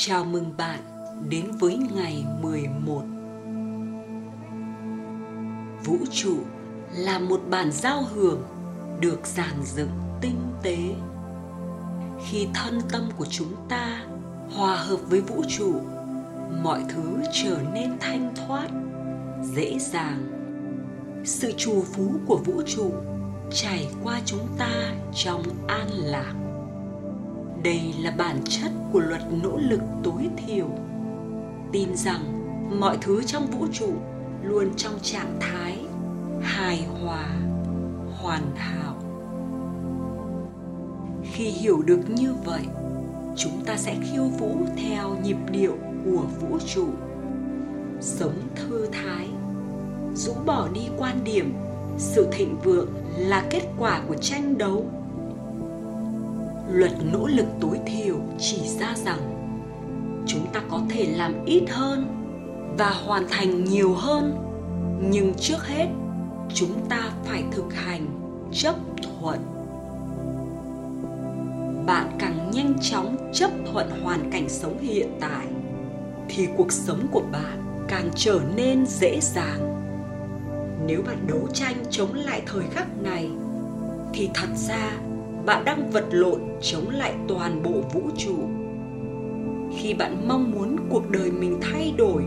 Chào mừng bạn đến với ngày 11. Vũ trụ là một bản giao hưởng được dàn dựng tinh tế. Khi thân tâm của chúng ta hòa hợp với vũ trụ, mọi thứ trở nên thanh thoát, dễ dàng. Sự trù phú của vũ trụ chảy qua chúng ta trong an lạc. Đây là bản chất của luật nỗ lực tối thiểu. Tin rằng mọi thứ trong vũ trụ luôn trong trạng thái hài hòa, hoàn hảo. Khi hiểu được như vậy, chúng ta sẽ khiêu vũ theo nhịp điệu của vũ trụ, sống thư thái, rũ bỏ đi quan điểm sự thịnh vượng là kết quả của tranh đấu. Luật nỗ lực tối thiểu chỉ ra rằng chúng ta có thể làm ít hơn và hoàn thành nhiều hơn, nhưng trước hết chúng ta phải thực hành chấp thuận. Bạn càng nhanh chóng chấp thuận hoàn cảnh sống hiện tại thì cuộc sống của bạn càng trở nên dễ dàng. Nếu bạn đấu tranh chống lại thời khắc này thì thật ra bạn đang vật lộn chống lại toàn bộ vũ trụ. Khi bạn mong muốn cuộc đời mình thay đổi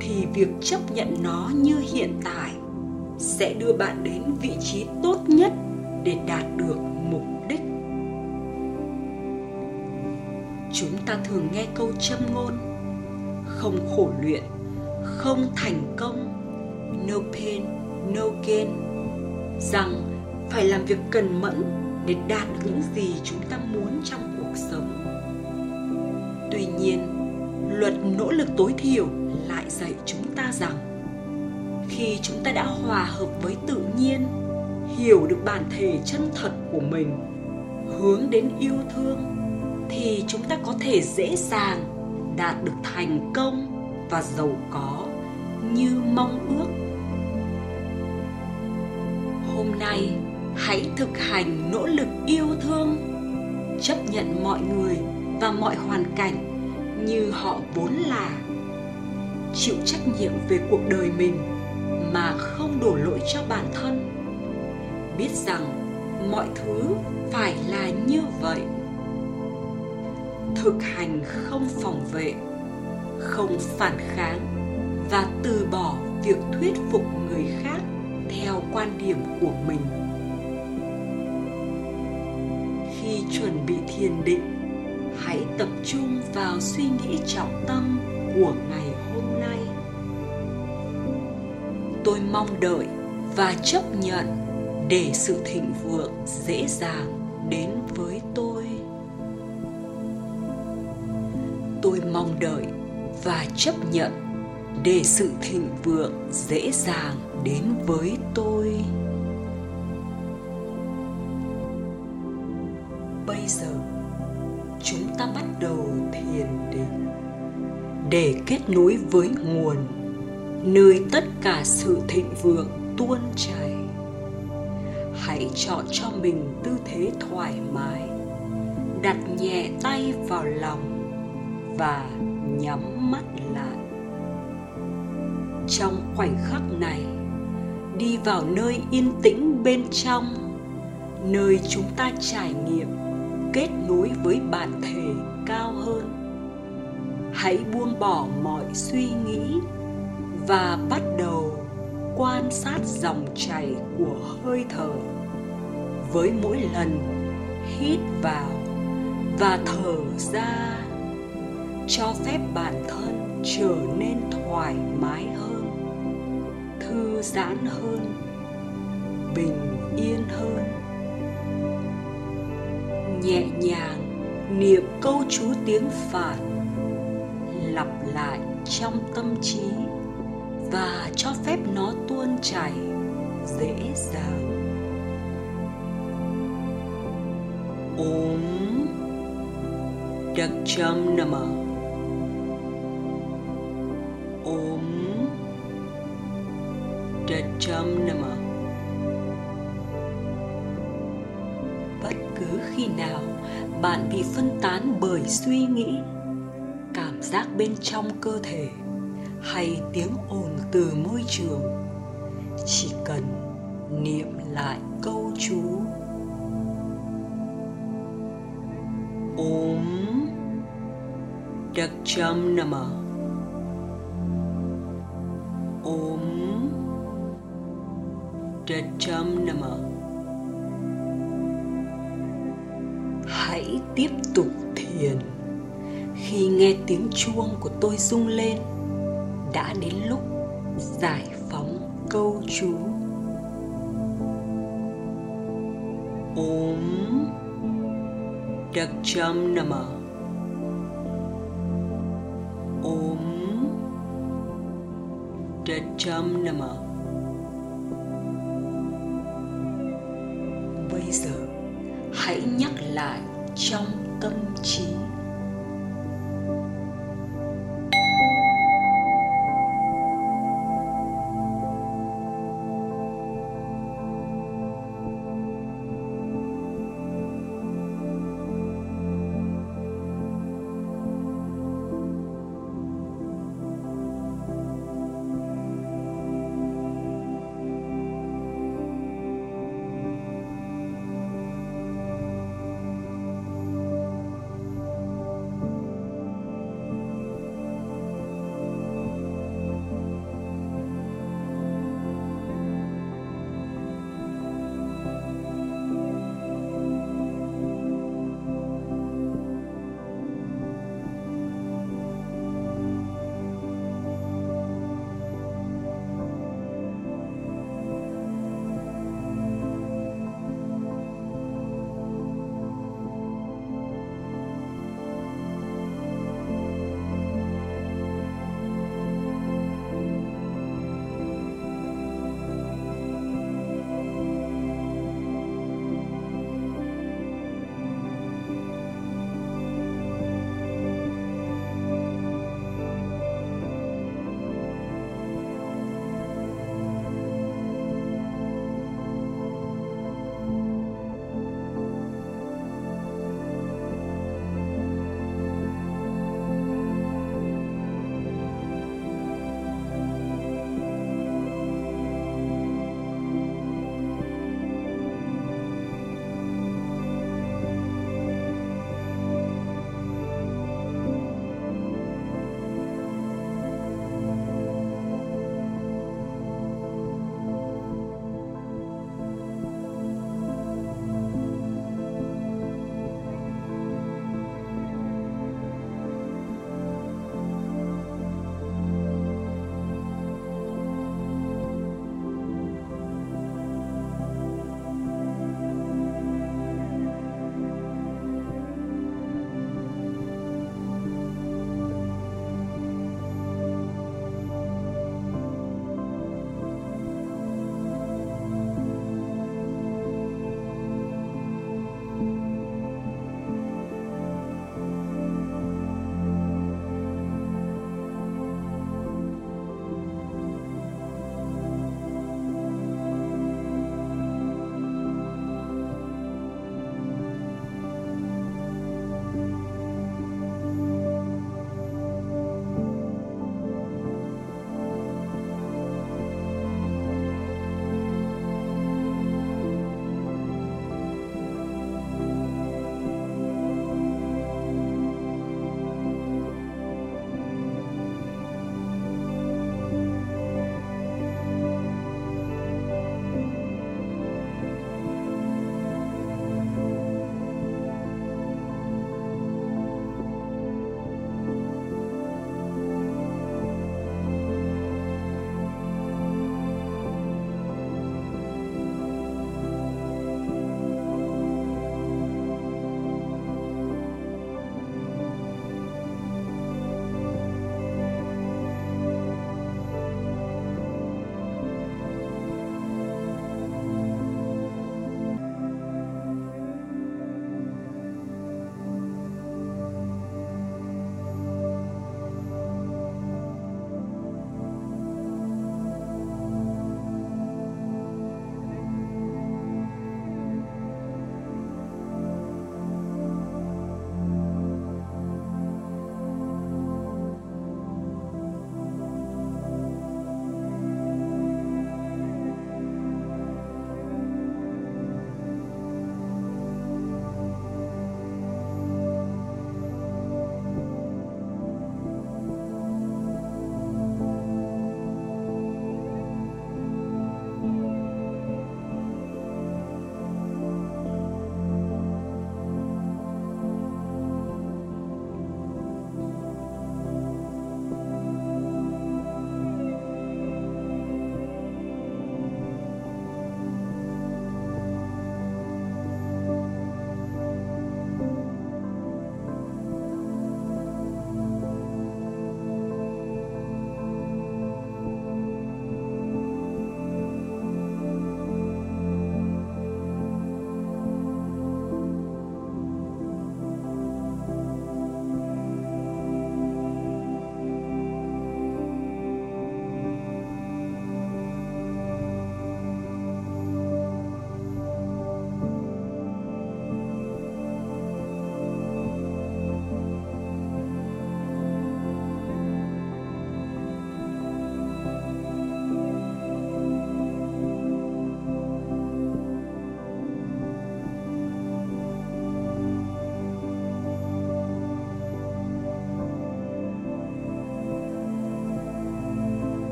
thì việc chấp nhận nó như hiện tại sẽ đưa bạn đến vị trí tốt nhất để đạt được mục đích. Chúng ta thường nghe câu châm ngôn: không khổ luyện, không thành công, no pain, no gain, rằng phải làm việc cần mẫn để đạt được những gì chúng ta muốn trong cuộc sống. Tuy nhiên, luật nỗ lực tối thiểu lại dạy chúng ta rằng khi chúng ta đã hòa hợp với tự nhiên, hiểu được bản thể chân thật của mình, hướng đến yêu thương, thì chúng ta có thể dễ dàng đạt được thành công và giàu có như mong ước. Hôm nay, hãy thực hành nỗ lực yêu thương, chấp nhận mọi người và mọi hoàn cảnh như họ vốn là, chịu trách nhiệm về cuộc đời mình mà không đổ lỗi cho bản thân. Biết rằng mọi thứ phải là như vậy. Thực hành không phòng vệ, không phản kháng và từ bỏ việc thuyết phục người khác theo quan điểm của mình. Khi chuẩn bị thiền định, hãy tập trung vào suy nghĩ trọng tâm của ngày hôm nay. Tôi mong đợi và chấp nhận để sự thịnh vượng dễ dàng đến với tôi. Tôi mong đợi và chấp nhận để sự thịnh vượng dễ dàng đến với tôi. Bây giờ, chúng ta bắt đầu thiền định để kết nối với nguồn, nơi tất cả sự thịnh vượng tuôn chảy. Hãy chọn cho mình tư thế thoải mái, đặt nhẹ tay vào lòng và nhắm mắt lại. Trong khoảnh khắc này, đi vào nơi yên tĩnh bên trong, nơi chúng ta trải nghiệm kết nối với bản thể cao hơn. Hãy buông bỏ mọi suy nghĩ và bắt đầu quan sát dòng chảy của hơi thở. Với mỗi lần hít vào và thở ra, cho phép bản thân trở nên thoải mái hơn, thư giãn hơn, bình yên hơn. Nhẹ nhàng niệm câu chú tiếng Phạn, lặp lại trong tâm trí và cho phép nó tuôn chảy dễ dàng. Om Daksham Namah. Om Daksham Namah. Bất cứ khi nào bạn bị phân tán bởi suy nghĩ, giác bên trong cơ thể hay tiếng ồn từ môi trường, chỉ cần niệm lại câu chú Om Daksham Namah. Om Daksham Namah. Hãy tiếp tục thiền. Khi nghe tiếng chuông của tôi rung lên, đã đến lúc giải phóng câu chú Om Daksham Namah. Om Daksham Namah. Bây giờ hãy nhắc lại trong tâm trí.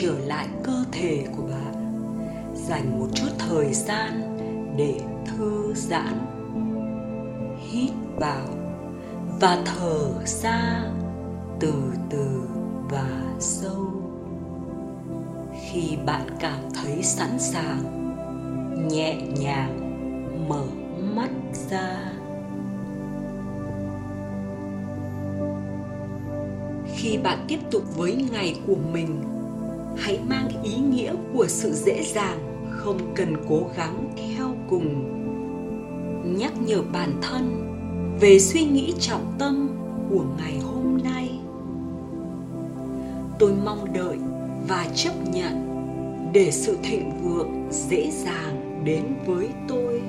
trở lại cơ thể của bạn. Dành một chút thời gian để thư giãn. Hít vào và thở ra từ từ và sâu. Khi bạn cảm thấy sẵn sàng, nhẹ nhàng mở mắt ra. Khi bạn tiếp tục với ngày của mình, hãy mang ý nghĩa của sự dễ dàng, không cần cố gắng theo cùng. Nhắc nhở bản thân về suy nghĩ trọng tâm của ngày hôm nay. Tôi mong đợi và chấp nhận để sự thịnh vượng dễ dàng đến với tôi.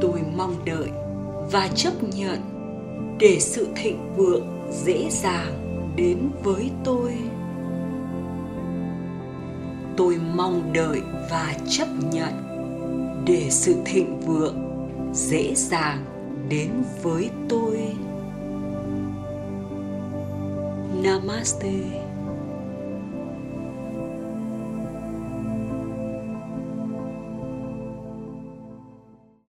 Tôi mong đợi và chấp nhận để sự thịnh vượng dễ dàng đến với tôi. Tôi mong đợi và chấp nhận để sự thịnh vượng dễ dàng đến với tôi. Namaste.